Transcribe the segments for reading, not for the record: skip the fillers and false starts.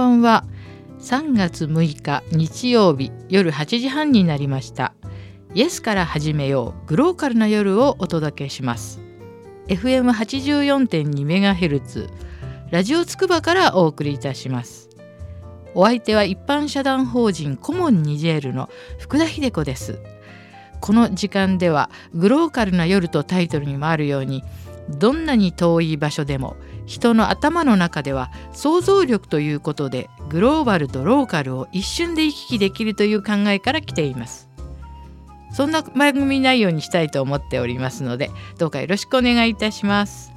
ばんは。3月6日日曜日夜8時半になりました。イエスから始めようグローカルな夜をお届けします。 FM84.2MHz ラジオつくばからお送りいたします。お相手は一般社団法人コモンニジェールの福田秀子です。この時間ではグローカルな夜とタイトルにもあるように、どんなに遠い場所でも人の頭の中では想像力ということで、グローバルとローカルを一瞬で行き来できるという考えから来ています。そんな番組内容にしたいと思っておりますので、どうかよろしくお願いいたします。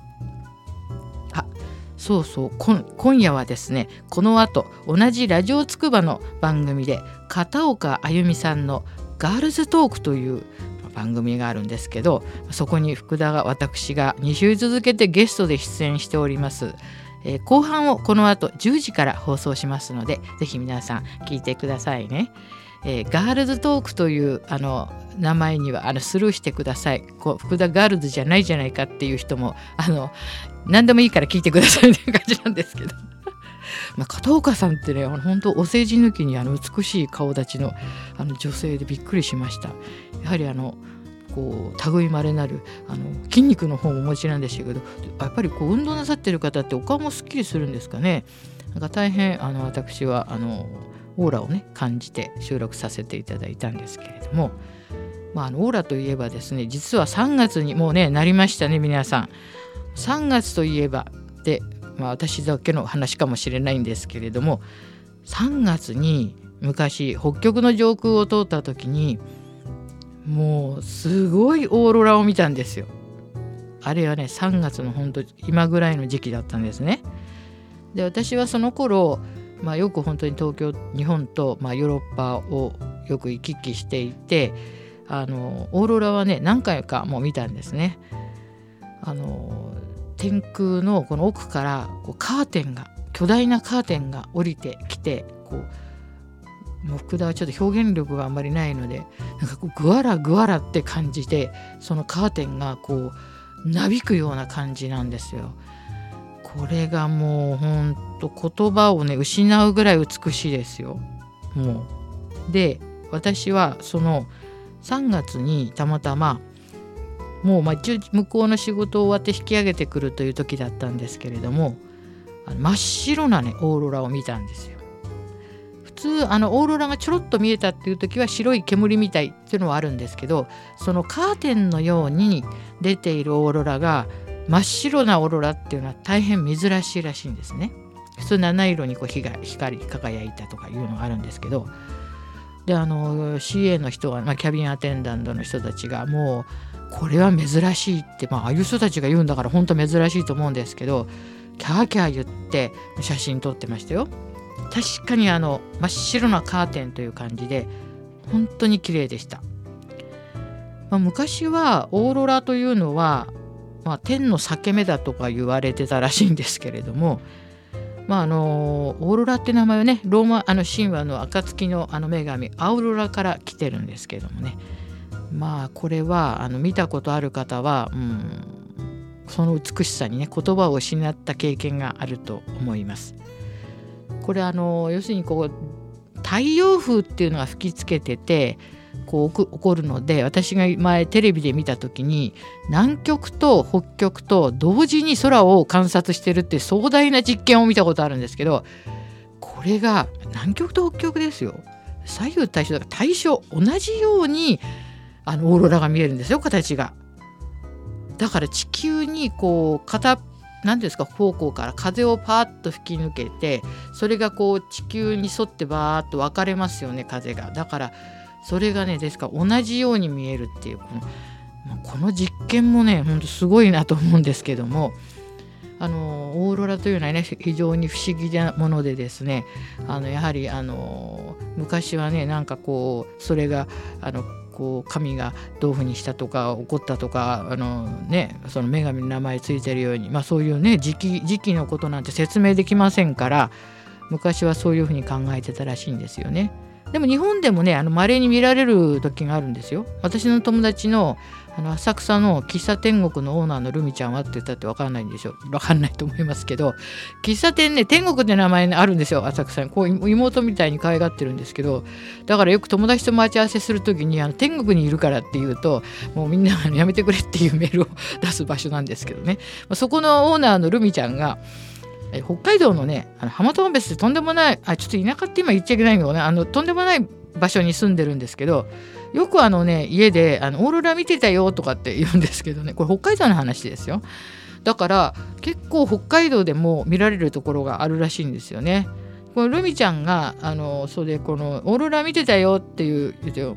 今夜はですね、この後同じラジオつくばの番組で片岡あゆみさんのガールズトークという番組があるんですけど、そこに私が2週続けてゲストで出演しております。後半をこの後10時から放送しますので、ぜひ皆さん聞いてくださいね。ガールズトークという名前にはスルーしてください。福田ガールズじゃないじゃないかっていう人も何でもいいから聞いてくださいという感じなんですけど片岡さんってね、本当お世辞抜きに美しい顔立ちの女性でびっくりしました。やはり類いまれなる筋肉の方もお持ちなんでしたけど、やっぱり運動なさってる方ってお顔もすっきりするんですかね。なんか大変私はオーラをね感じて収録させていただいたんですけれども、オーラといえばですね、実は3月にもうねなりましたね。皆さん3月といえばで、私だけの話かもしれないんですけれども、3月に昔北極の上空を通った時にもうすごいオーロラを見たんですよ。あれはね3月の本当今ぐらいの時期だったんですね。で私はその頃、よく本当に東京日本と、ヨーロッパをよく行き来していて、オーロラはね何回かもう見たんですね。天空のこの奥から巨大なカーテンが降りてきて、福田はちょっと表現力があんまりないので、なんかグワラグワラって感じで、そのカーテンがなびくような感じなんですよ。これがもう本当言葉をね失うぐらい美しいですよ。もうで私はその3月にたまたまもう一応向こうの仕事を終わって引き上げてくるという時だったんですけれども、真っ白なねオーロラを見たんですよ。普通オーロラがちょろっと見えたっていう時は白い煙みたいっていうのはあるんですけど、そのカーテンのように出ているオーロラが真っ白なオーロラっていうのは大変珍しいらしいんですね。普通七色に光り輝いたとかいうのがあるんですけど、でCA の人は、キャビンアテンダントの人たちがもうこれは珍しいって、ああいう人たちが言うんだから本当珍しいと思うんですけど、キャーキャー言って写真撮ってましたよ。確かに真っ白なカーテンという感じで本当に綺麗でした。昔はオーロラというのは、天の裂け目だとか言われてたらしいんですけれども、オーロラって名前はねローマ神話の暁の女神アウロラから来てるんですけどもね、これは見たことある方は、その美しさにね言葉を失った経験があると思います。これ要するに太陽風っていうのが吹きつけてて起こるので、私が前テレビで見た時に南極と北極と同時に空を観察してるって壮大な実験を見たことあるんですけど、これが南極と北極ですよ。左右対称だから、対称同じようにオーロラが見えるんですよ、形が。だから地球に何ですか、方向から風をパーッと吹き抜けて、それが地球に沿ってバーッと分かれますよね、風が。だからそれがねですから同じように見えるっていうこの実験もね本当すごいなと思うんですけども、オーロラというのはね非常に不思議なものでですね、やはり昔はねそれが神がどういうふうにしたとか起こったとかその女神の名前ついてるように、そういうね時期のことなんて説明できませんから、昔はそういうふうに考えてたらしいんですよね。でも日本でもね稀に見られる時があるんですよ。私の友達の浅草の喫茶天国のオーナーのルミちゃんはって言ったって分かんないんでしょ、分かんないと思いますけど、喫茶店ね、天国って名前あるんですよ浅草に。こう妹みたいに可愛がってるんですけど、だからよく友達と待ち合わせするときに天国にいるからって言うともうみんなやめてくれっていうメールを出す場所なんですけどね。そこのオーナーのルミちゃんが北海道のね浜頓別ってとんでもないちょっと田舎って今言っちゃいけないんだよね、とんでもない場所に住んでるんですけど、よく家でオーロラ見てたよとかって言うんですけどね、これ北海道の話ですよ。だから結構北海道でも見られるところがあるらしいんですよね。このルミちゃんがそれでこのオーロラ見てたよっていう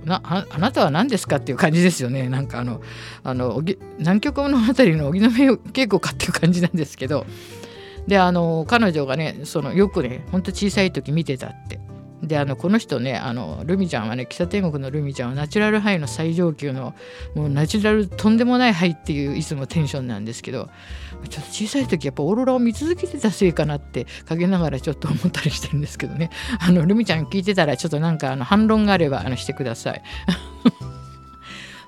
あなたは何ですかっていう感じですよね。なんか南極物語の荻野目稽古かっていう感じなんですけど、で彼女がねよくねほんと小さい時見てたって。でこの人ねルミちゃんはね、喫茶天国のルミちゃんはナチュラルハイの最上級のもうナチュラルとんでもないハイっていういつもテンションなんですけど、ちょっと小さい時やっぱオーロラを見続けてたせいかなって陰ながらちょっと思ったりしてるんですけどね。ルミちゃん聞いてたらちょっとなんか反論があればしてください。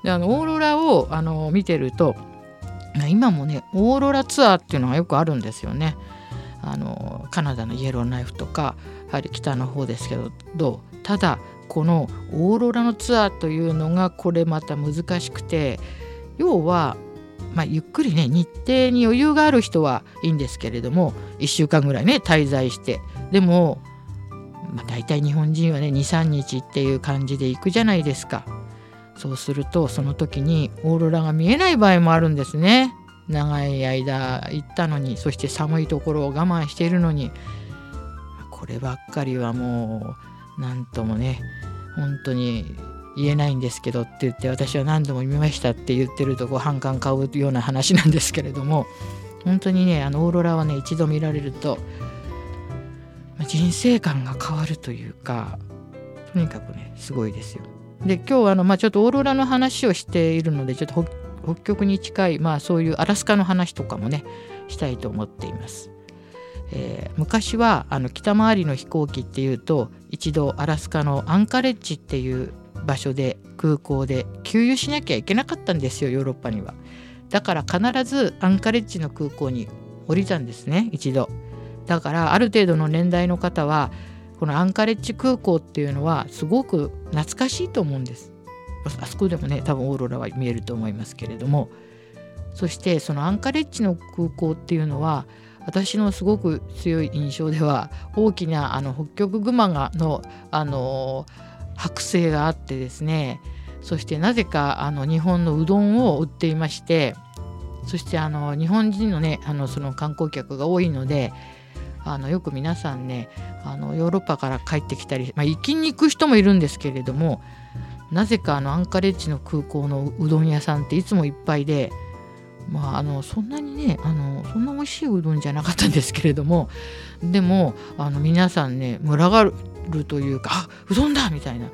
でオーロラを見てると今もねオーロラツアーっていうのがよくあるんですよね。カナダのイエローナイフとかやはり北の方ですけど、ただこのオーロラのツアーというのがこれまた難しくて、要は、ゆっくりね日程に余裕がある人はいいんですけれども、1週間ぐらいね滞在して、でも、大体日本人はね 2,3 日っていう感じで行くじゃないですか。そうするとその時にオーロラが見えない場合もあるんですね。長い間行ったのに、そして寒いところを我慢しているのに、こればっかりはもう何ともね本当に言えないんですけどって言って、私は何度も見ましたって言ってると反感買うような話なんですけれども、本当にねオーロラはね一度見られると人生観が変わるというか、とにかくねすごいですよ。で今日はちょっとオーロラの話をしているので、ちょっと北極に近いそういうアラスカの話とかもねしたいと思っています。昔は北回りの飛行機っていうと、一度アラスカのアンカレッジっていう場所で空港で給油しなきゃいけなかったんですよ、ヨーロッパには。だから必ずアンカレッジの空港に降りたんですね、一度。だからある程度の年代の方はこのアンカレッジ空港っていうのはすごく懐かしいと思うんです。あそこでもね多分オーロラは見えると思いますけれども、そしてそのアンカレッジの空港っていうのは私のすごく強い印象では、大きな北極グマの、剥製があってですね、そしてなぜか日本のうどんを売っていまして、そして日本人のねその観光客が多いので、よく皆さんねヨーロッパから帰ってきたり、行きに行く人もいるんですけれども、なぜかアンカレッジの空港のうどん屋さんっていつもいっぱいで、そんなにねそんな美味しいうどんじゃなかったんですけれども、でも皆さんね群がるというか、あうどんだみたいな、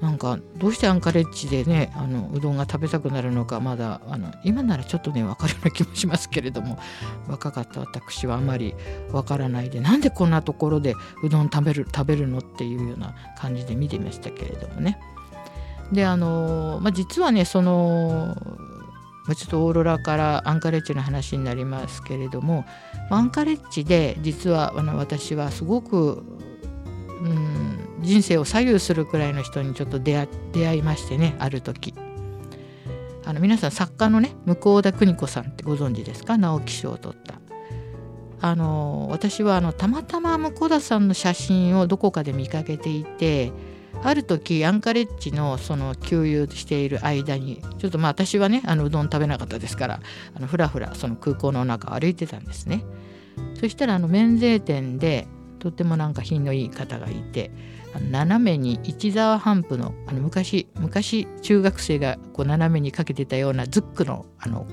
なんかどうしてアンカレッジでねうどんが食べたくなるのか、まだ今ならちょっとね分かるような気もしますけれども、若かった私はあまり分からないで、なんでこんなところでうどん食べるのっていうような感じで見てましたけれどもね。で実はねちょっとオーロラからアンカレッジの話になりますけれども、アンカレッジで実は私はすごく、人生を左右するくらいの人にちょっと出会いましてね、ある時皆さん作家のね向田邦子さんってご存知ですか、直木賞を取った私はたまたま向田さんの写真をどこかで見かけていて、ある時アンカレッジのその給油している間にちょっと私はねうどん食べなかったですからふらふらその空港の中を歩いてたんですね。そしたら免税店でとってもなんか品のいい方がいて、斜めに市沢半布の昔中学生がこう斜めにかけてたようなズックの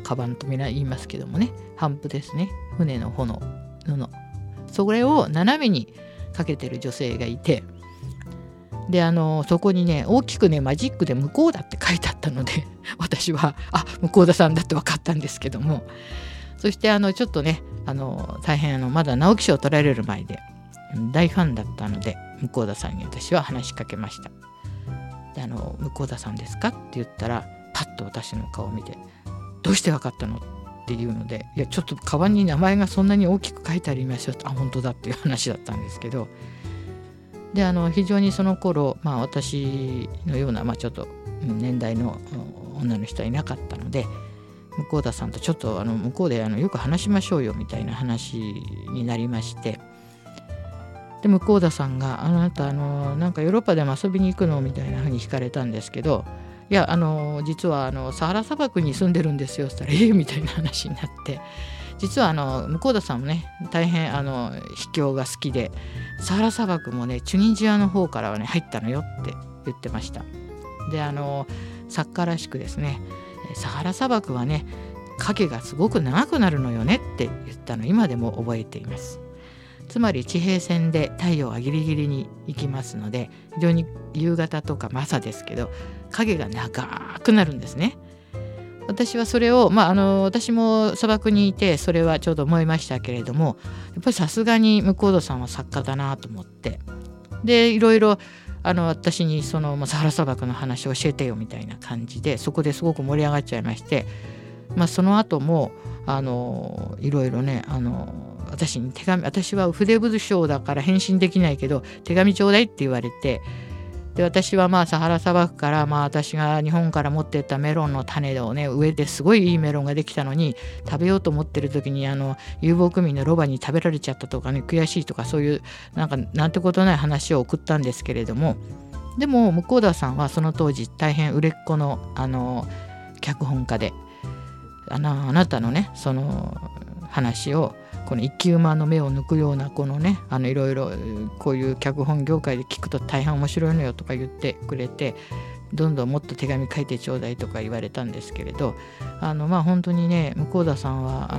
カバンとみんな言いますけどもね、半布ですね、船の帆の布、それを斜めにかけてる女性がいて、でそこにね大きくねマジックで向田って書いてあったので、私は向田さんだって分かったんですけども、そしてちょっとね大変まだ直木賞を取られる前で大ファンだったので向田さんに私は話しかけました。で向田さんですかって言ったらパッと私の顔を見てどうして分かったのっていうので、いやちょっとカバンに名前がそんなに大きく書いてありますよ、あ本当だっていう話だったんですけど、で非常にその頃、私のような、ちょっと年代の女の人はいなかったので向田さんとちょっと向こうでよく話しましょうよみたいな話になりまして、で向田さんがあなたなんかヨーロッパでも遊びに行くのみたいな風に惹かれたんですけど、いや実はサハラ砂漠に住んでるんですよって言ったらみたいな話になって、実は向田さんもね大変秘境が好きでサハラ砂漠もねチュニジアの方からはね入ったのよって言ってました。で作家らしくですね、サハラ砂漠はね影がすごく長くなるのよねって言ったの今でも覚えています。つまり地平線で太陽はギリギリに行きますので、非常に夕方とか朝ですけど影が長くなるんですね。私はそれを、私も砂漠にいてそれはちょうど思いましたけれども、やっぱりさすがに向田さんは作家だなと思って、でいろいろ私にサハラ砂漠の話を教えてよみたいな感じでそこですごく盛り上がっちゃいまして、その後もいろいろね私に手紙、私は筆不精だから返信できないけど手紙ちょうだいって言われて、で私はサハラ砂漠から、私が日本から持ってったメロンの種をね植えてすごいいいメロンができたのに食べようと思ってる時に遊牧民のロバに食べられちゃったとかね、悔しいとかそういうなんてことない話を送ったんですけれども、でも向田さんはその当時大変売れっ子の脚本家で、あなたのねその話をこの一騎馬の目を抜くようなこのねいろいろこういう脚本業界で聞くと大変面白いのよとか言ってくれて、どんどんもっと手紙書いてちょうだいとか言われたんですけれど、本当にね向田さんは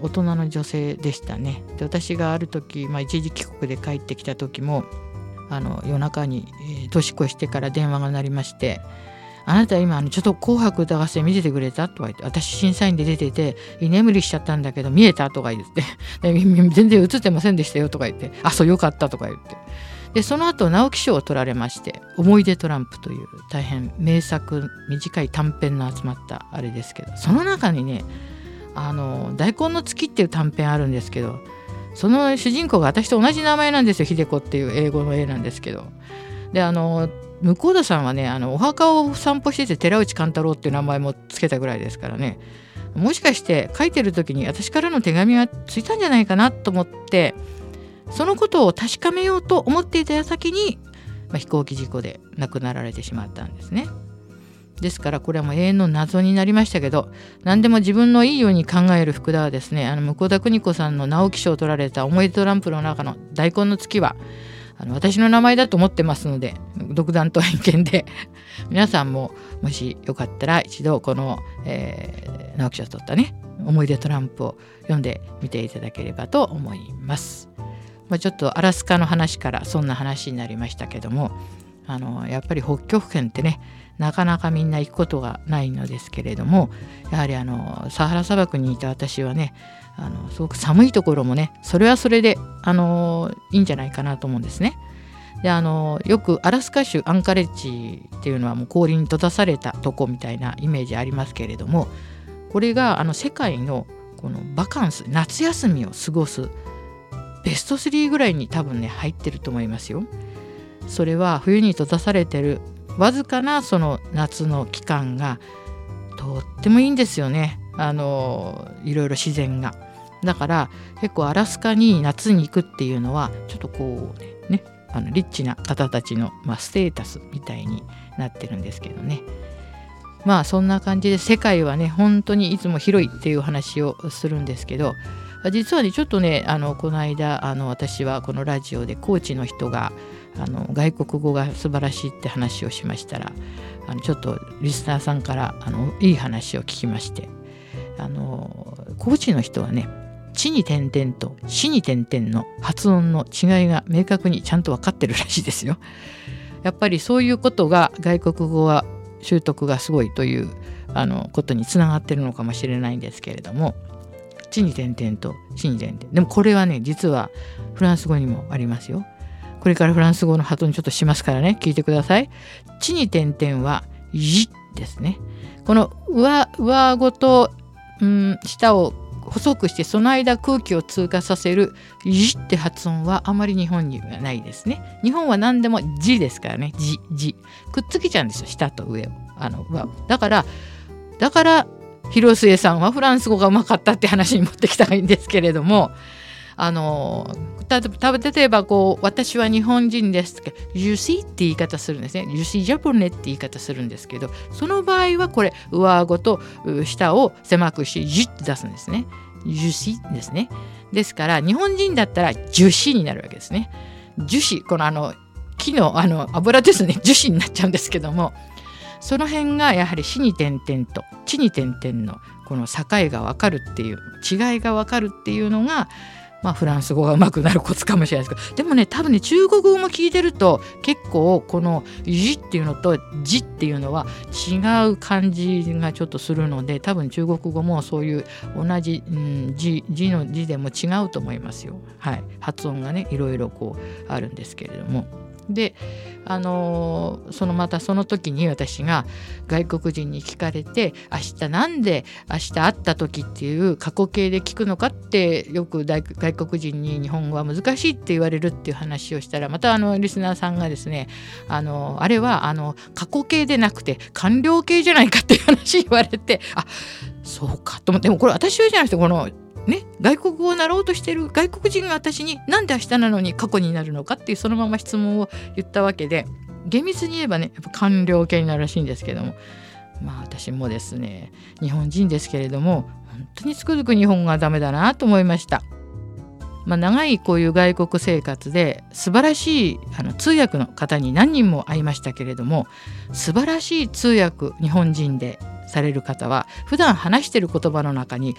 大人の女性でしたね。で私がある時、一時帰国で帰ってきた時も夜中に年越してから電話が鳴りまして、あなた今ちょっと紅白歌合戦見ててくれたとか言って、私審査員で出てて居眠りしちゃったんだけど見えたとか言って全然映ってませんでしたよとか言って、あそうよかったとか言って、でその後直木賞を取られまして思い出トランプという大変名作短い短編の集まったあれですけど、その中にね大根の月っていう短編あるんですけど、その主人公が私と同じ名前なんですよ、秀子っていう英語の絵なんですけど、で向田さんはねお墓を散歩してて寺内貫太郎っていう名前もつけたぐらいですからね、もしかして書いてる時に私からの手紙がついたんじゃないかなと思って、そのことを確かめようと思っていた矢先に、飛行機事故で亡くなられてしまったんですね。ですからこれはもう永遠の謎になりましたけど、何でも自分のいいように考える福田はですね、向田邦子さんの直木賞を取られた思い出トランプの中の大根の月は私の名前だと思ってますので、独断と偏見で皆さんももしよかったら一度この、直木賞を取ったね思い出トランプを読んでみていただければと思います、ちょっとアラスカの話からそんな話になりましたけども、やっぱり北極圏ってねなかなかみんな行くことがないのですけれども、やはりサハラ砂漠にいた私はねすごく寒いところもねそれはそれでいいんじゃないかなと思うんですね。でよくアラスカ州アンカレッジっていうのはもう氷に閉ざされたとこみたいなイメージありますけれども、これが世界のこのバカンス夏休みを過ごすベスト3ぐらいに多分ね入ってると思いますよ。それは冬に閉ざされてるわずかなその夏の期間がとってもいいんですよね。いろいろ自然がだから結構アラスカに夏に行くっていうのはちょっとこうねリッチな方たちの、ステータスみたいになってるんですけどね。そんな感じで世界はね本当にいつも広いっていう話をするんですけど、実はねちょっとねこの間私はこのラジオで高知の人が外国語が素晴らしいって話をしましたら、ちょっとリスナーさんからいい話を聞きまして、高知の人はね地に点々と死に点々の発音の違いが明確にちゃんと分かってるらしいですよ。やっぱりそういうことが外国語は習得がすごいということにつながってるのかもしれないんですけれども、地に点々と死に点々。でもこれはね、実はフランス語にもありますよ。これからフランス語の発音ちょっとしますからね、聞いてください。地に点々はじですね。この上顎と、舌を細くしてその間空気を通過させるじって発音はあまり日本にはないですね。日本は何でもじですからね。じくっつけちゃうんですよ、下と上を。だから広末さんはフランス語がうまかったって話に持ってきたいんですけれども、例えばこう、私は日本人ですって「Je suis」って言い方するんですね。「Je suis japonais」って言い方するんですけど、その場合はこれ上顎と舌を狭くして「じ」って出すんですね。「Je suis」ですね。ですから日本人だったら「樹脂」になるわけですね。樹脂、この木の油ですね、樹脂になっちゃうんですけども、その辺がやはり「死」に点々と「地」に点々のこの境が分かるっていう、違いが分かるっていうのが、フランス語がうまくなるコツかもしれないですけど、でもね、多分ね、中国語も聞いてると結構この「じ」っていうのと「じ」っていうのは違う感じがちょっとするので、多分中国語もそういう同じ「じ」の字でも違うと思いますよ。はい、発音がね、いろいろこうあるんですけれども。で、またその時に私が外国人に聞かれて、明日会った時っていう過去形で聞くのかって、よく外国人に日本語は難しいって言われるっていう話をしたら、またリスナーさんがですね、あれは過去形でなくて完了形じゃないかっていう話言われて、あ、そうかと思って、でもこれ私じゃなくてこのね、外国語を習おうとしている外国人が私に、なんで明日なのに過去になるのかっていう、そのまま質問を言ったわけで、厳密に言えばね、やっぱ完了形になるらしいんですけども、私もですね、日本人ですけれども、本当につくづく日本語はダメだなと思いました。長いこういう外国生活で素晴らしい通訳の方に何人も会いましたけれども、素晴らしい通訳、日本人でされる方は普段話している言葉の中に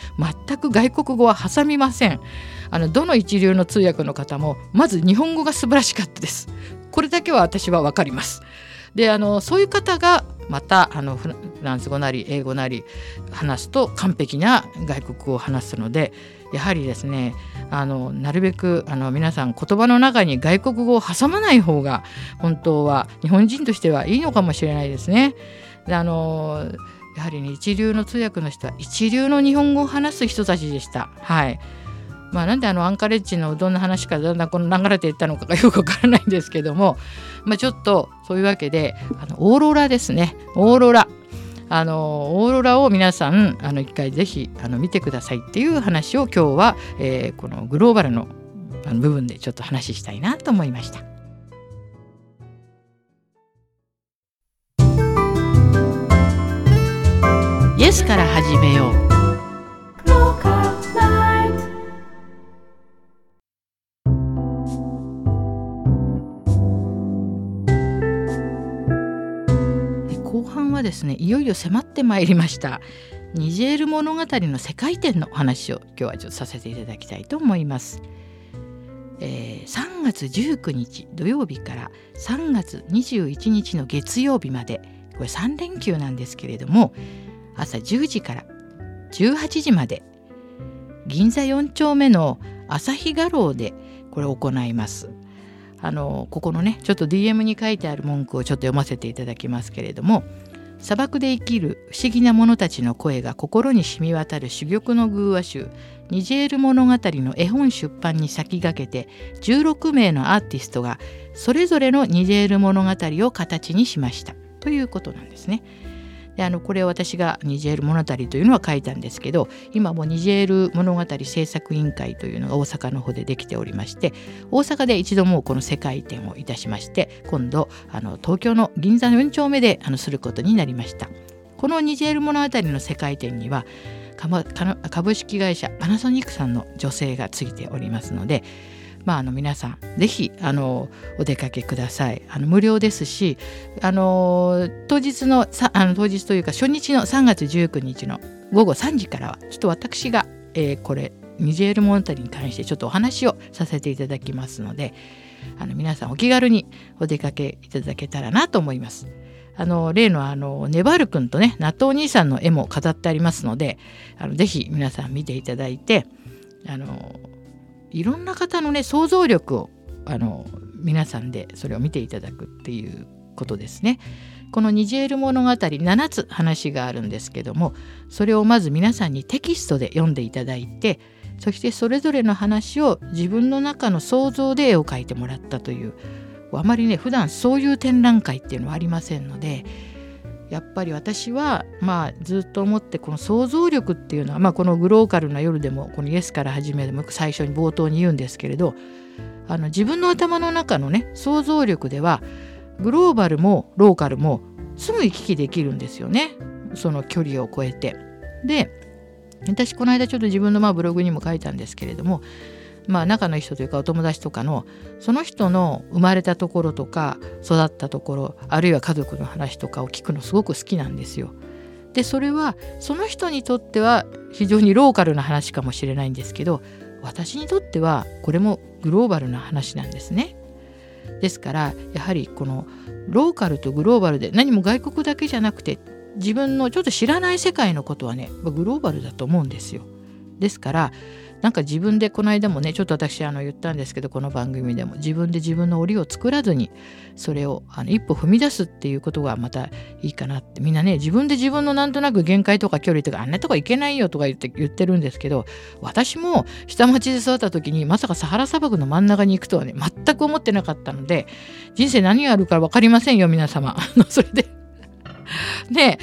全く外国語は挟みません。どの一流の通訳の方もまず日本語が素晴らしかったです。これだけは私は分かります。で、そういう方がまたフランス語なり英語なり話すと完璧な外国語を話すので、やはりですね、なるべく皆さん言葉の中に外国語を挟まない方が本当は日本人としてはいいのかもしれないですね。で、やはりね、一流の通訳の人は一流の日本語を話す人たちでした。はい。なんでアンカレッジのどんな話からだんだんこの流れていったのかがよくわからないんですけども、ちょっとそういうわけで、オーロラですね。オーロラ。オーロラを皆さん一回ぜひ見てくださいっていう話を今日は、このグローバルの部分でちょっと話したいなと思いました。イエスから始めよう。後半はですね、いよいよ迫ってまいりましたニジェール物語の世界展の話を今日はちょっとさせていただきたいと思います。3月19日土曜日から3月21日の月曜日まで、これ3連休なんですけれども、朝10時から18時まで銀座4丁目の朝日画廊でこれを行います。ここのね、ちょっと DM に書いてある文句をちょっと読ませていただきますけれども、砂漠で生きる不思議な者たちの声が心に染み渡る珠玉の寓話集ニジェール物語の絵本出版に先駆けて、16名のアーティストがそれぞれのニジェール物語を形にしましたということなんですね。で、これを私がニジェール物語というのは書いたんですけど、今もニジェール物語制作委員会というのが大阪の方でできておりまして、大阪で一度もうこの世界展をいたしまして、今度東京の銀座の4丁目ですることになりました。このニジェール物語の世界展には株式会社パナソニックさんの助成がついておりますので、皆さんぜひお出かけください。無料ですし、当日というか初日の3月19日の午後3時からはちょっと私が、これニジェール物語に関してちょっとお話をさせていただきますので、皆さんお気軽にお出かけいただけたらなと思います。例のネバール君とね、納豆お兄さんの絵も飾ってありますので、ぜひ皆さん見ていただいて、いろんな方のね、想像力を皆さんでそれを見ていただくっていうことですね。このニジェール物語7つ話があるんですけども、それをまず皆さんにテキストで読んでいただいて、そしてそれぞれの話を自分の中の想像で絵を描いてもらったという、あまりね普段そういう展覧会っていうのはありませんので、やっぱり私はずっと思って、この想像力っていうのは、このグローカルな夜でもこのイエスから始める最初に冒頭に言うんですけれど、自分の頭の中のね想像力ではグローバルもローカルもすぐ行き来できるんですよね、その距離を超えて。で、私この間ちょっと自分のブログにも書いたんですけれども、仲のいい人というかお友達とかのその人の生まれたところとか育ったところ、あるいは家族の話とかを聞くのすごく好きなんですよ。で、それはその人にとっては非常にローカルな話かもしれないんですけど、私にとってはこれもグローバルな話なんですね。ですからやはりこのローカルとグローバルで、何も外国だけじゃなくて自分のちょっと知らない世界のことはね、グローバルだと思うんですよ。ですから自分で、この間もねちょっと私言ったんですけど、この番組でも自分で自分の檻を作らずに、それを一歩踏み出すっていうことがまたいいかなって。みんなね、自分で自分のなんとなく限界とか距離とか、あんなとこ行けないよとか言ってるんですけど、私も下町で育った時にまさかサハラ砂漠の真ん中に行くとはね全く思ってなかったので、人生何があるか分かりませんよ皆様それでね、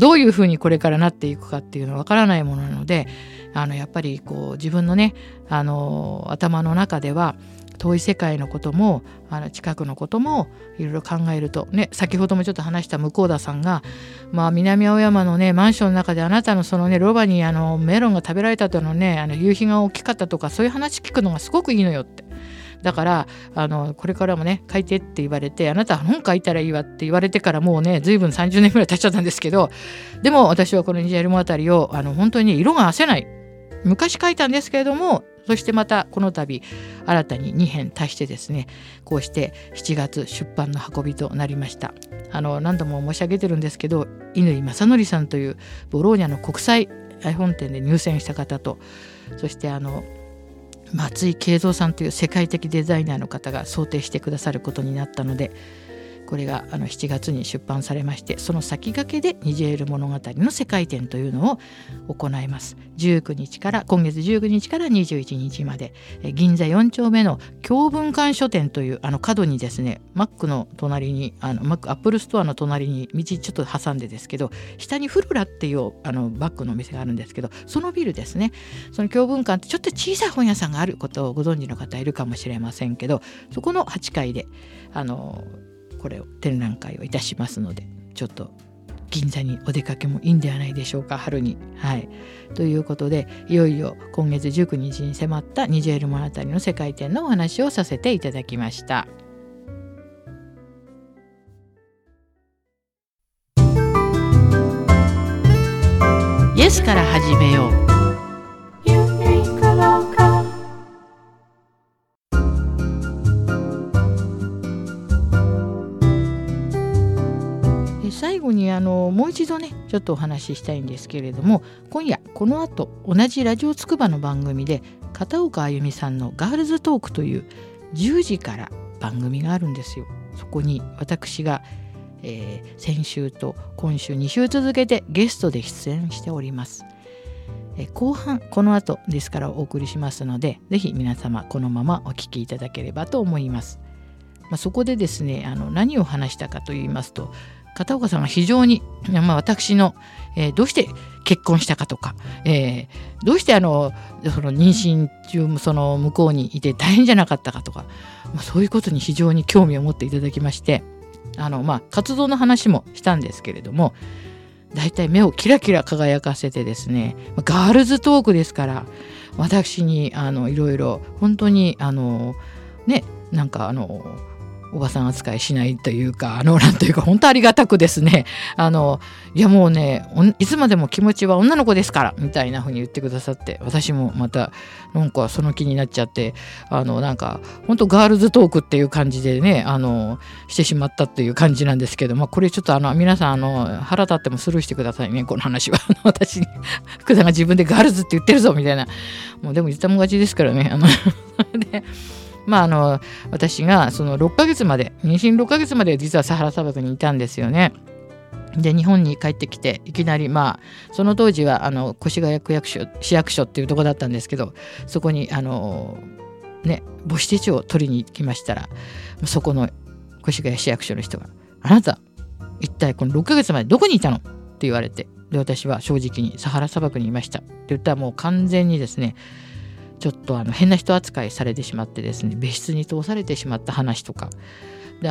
どういうふうにこれからなっていくかっていうのはわからないものなので、やっぱりこう自分のね頭の中では遠い世界のことも近くのこともいろいろ考えるとね、先ほどもちょっと話した向田さんが、南青山のねマンションの中であなたのそのねロバにメロンが食べられたとのね夕日が大きかったとか、そういう話聞くのがすごくいいのよって。だからこれからもね書いてって言われて、あなた本書いたらいいわって言われてからもうね随分30年ぐらい経っちゃったんですけど、でも私はこのニジェール物語を本当に色が褪せない、昔書いたんですけれども、そしてまたこの度新たに2編足してですね、こうして7月出版の運びとなりました。何度も申し上げてるんですけど、乾正則さんというボローニャの国際絵本展で入選した方と、そして松井慶三さんという世界的デザイナーの方が想定してくださることになったので、これが7月に出版されまして、その先駆けでニジェール物語の世界展というのを行います。今月19日から21日まで、銀座4丁目の京文館書店という角にですね、マックの隣にアップルストアの隣に道ちょっと挟んでですけど、下にフルラっていうバッグのお店があるんですけど、そのビルですね、その京文館ってちょっと小さい本屋さんがあることをご存知の方いるかもしれませんけど、そこの8階でこれを展覧会をいたしますので、ちょっと銀座にお出かけもいいんではないでしょうか、春に。はい、ということで、いよいよ今月19日に迫ったニジェール物語の世界展のお話をさせていただきました。イエスから始めよう。最後にもう一度ねちょっとお話ししたいんですけれども、今夜この後同じラジオつくばの番組で片岡あゆみさんのガールズトークという10時から番組があるんですよ。そこに私が、先週と今週2週続けてゲストで出演しております。後半この後ですからお送りしますので、ぜひ皆様このままお聞きいただければと思います。そこでですね何を話したかと言いますと、片岡さんは非常に、私の、どうして結婚したかとか、どうしてその妊娠中もその向こうにいて大変じゃなかったかとか、そういうことに非常に興味を持っていただきまして、活動の話もしたんですけれども、だいたい目をキラキラ輝かせてですね、ガールズトークですから私にいろいろ本当にね、おばさん扱いしないというか、なんというか本当ありがたくですね、いやもうね、いつまでも気持ちは女の子ですからみたいな風に言ってくださって、私もまたなんかその気になっちゃって、なんか本当ガールズトークっていう感じでね、してしまったっていう感じなんですけど、まあ、これちょっと皆さん腹立ってもスルーしてくださいね、この話は。私に福田が自分でガールズって言ってるぞみたいな、もうでも言ったもん勝ちですからね。でまあ、私がその6ヶ月まで妊娠6ヶ月まで実はサハラ砂漠にいたんですよね。で日本に帰ってきていきなり、まあ、その当時は越谷市役所っていうとこだったんですけど、そこにね、母子手帳を取りに来ましたら、そこの越谷市役所の人が「あなた一体この6ヶ月までどこにいたの?」って言われて、で私は正直に「サハラ砂漠にいました」って言ったら、もう完全にですね、ちょっと変な人扱いされてしまってですね、別室に通されてしまった話とかで、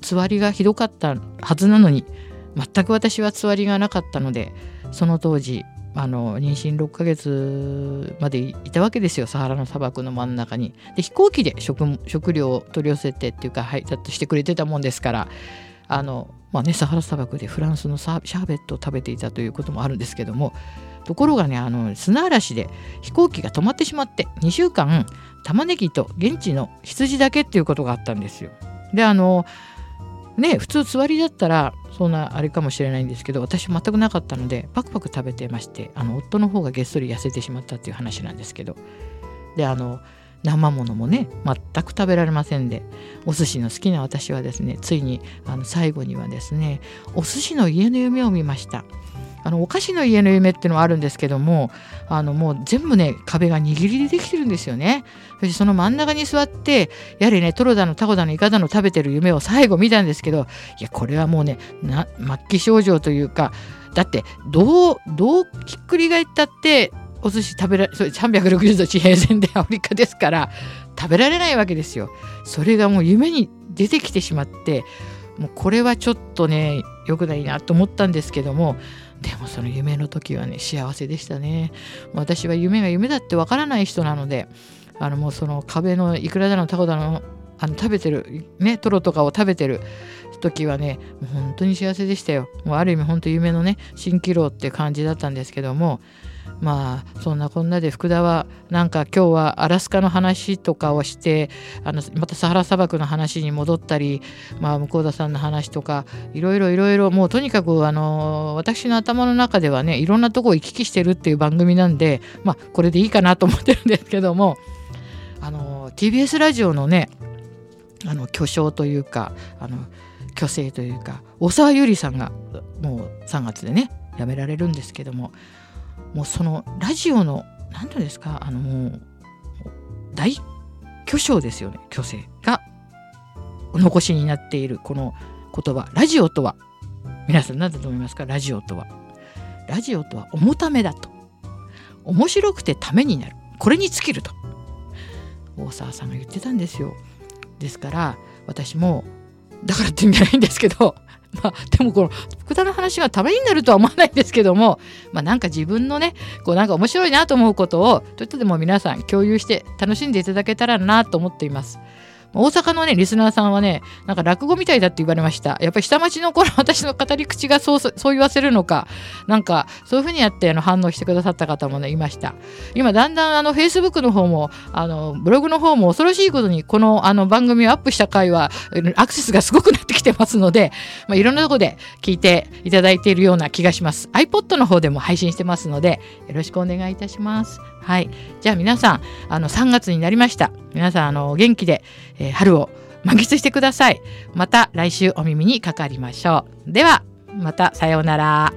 つわりがひどかったはずなのに、全く私はつわりがなかったので、その当時妊娠6ヶ月までいたわけですよ、サハラの砂漠の真ん中に。で飛行機で 食料を取り寄せてっていうか配達してくれてたもんですから、まあね、サハラ砂漠でフランスのシャーベットを食べていたということもあるんですけども、ところがね、砂嵐で飛行機が止まってしまって、2週間玉ねぎと現地の羊だけっていうことがあったんですよ。でね、普通つわりだったらそんなあれかもしれないんですけど、私全くなかったのでパクパク食べてまして、夫の方がげっそり痩せてしまったっていう話なんですけど、で生ものもね全く食べられませんで、お寿司の好きな私はですね、ついに最後にはですね、お寿司の家の夢を見ました。お菓子の家の夢っていうのはあるんですけども、もう全部ね壁が握りでできてるんですよね。そしてその真ん中に座ってやれね、トロだのタコだのイカだの食べてる夢を最後見たんですけど、いやこれはもうね末期症状というか、だってどうひっくり返ったってお寿司食べられ、360度地平線でアフリカですから食べられないわけですよ。それがもう夢に出てきてしまって、もうこれはちょっとね良くないなと思ったんですけども、でもその夢の時はね幸せでしたね。私は夢が夢だってわからない人なので、もうその壁のいくらだのタコだの食べてるね、トロとかを食べてる時はねもう本当に幸せでしたよ。もうある意味本当夢のね蜃気楼って感じだったんですけども、まあそんなこんなで福田はなんか今日はアラスカの話とかをして、またサハラ砂漠の話に戻ったり、まあ向田さんの話とかいろいろもうとにかく私の頭の中ではねいろんなとこを行き来してるっていう番組なんで、まあこれでいいかなと思ってるんですけども、TBS ラジオのね巨匠というか巨星というか大沢友里さんがもう3月でね辞められるんですけども、もうそのラジオの何て言うんですか、もう大巨匠ですよね、巨星がお残しになっているこの言葉、ラジオとは皆さん何だと思いますか？ラジオとは重ためだと、面白くてためになる、これに尽きると大沢さんが言ってたんですよ。ですから私もだからって意味じゃないんですけど、まあ、でもこの福田の話がためになるとは思わないんですけども、まあ、なんか自分のねこうなんか面白いなと思うことをちょっとでも皆さん共有して楽しんでいただけたらなと思っています。大阪のねリスナーさんはねなんか落語みたいだって言われました。やっぱり下町の頃私の語り口がそう言わせるのか、なんかそういう風にやって反応してくださった方もねいました。今だんだんFacebook の方もブログの方も恐ろしいことにこの番組をアップした回はアクセスがすごくなってきてますので、まあ、いろんなとこで聞いていただいているような気がします。 iPod の方でも配信してますのでよろしくお願いいたします。はい、じゃあ皆さん3月になりました。皆さん元気で、春を満喫してください。また来週お耳にかかりましょう。ではまた、さようなら。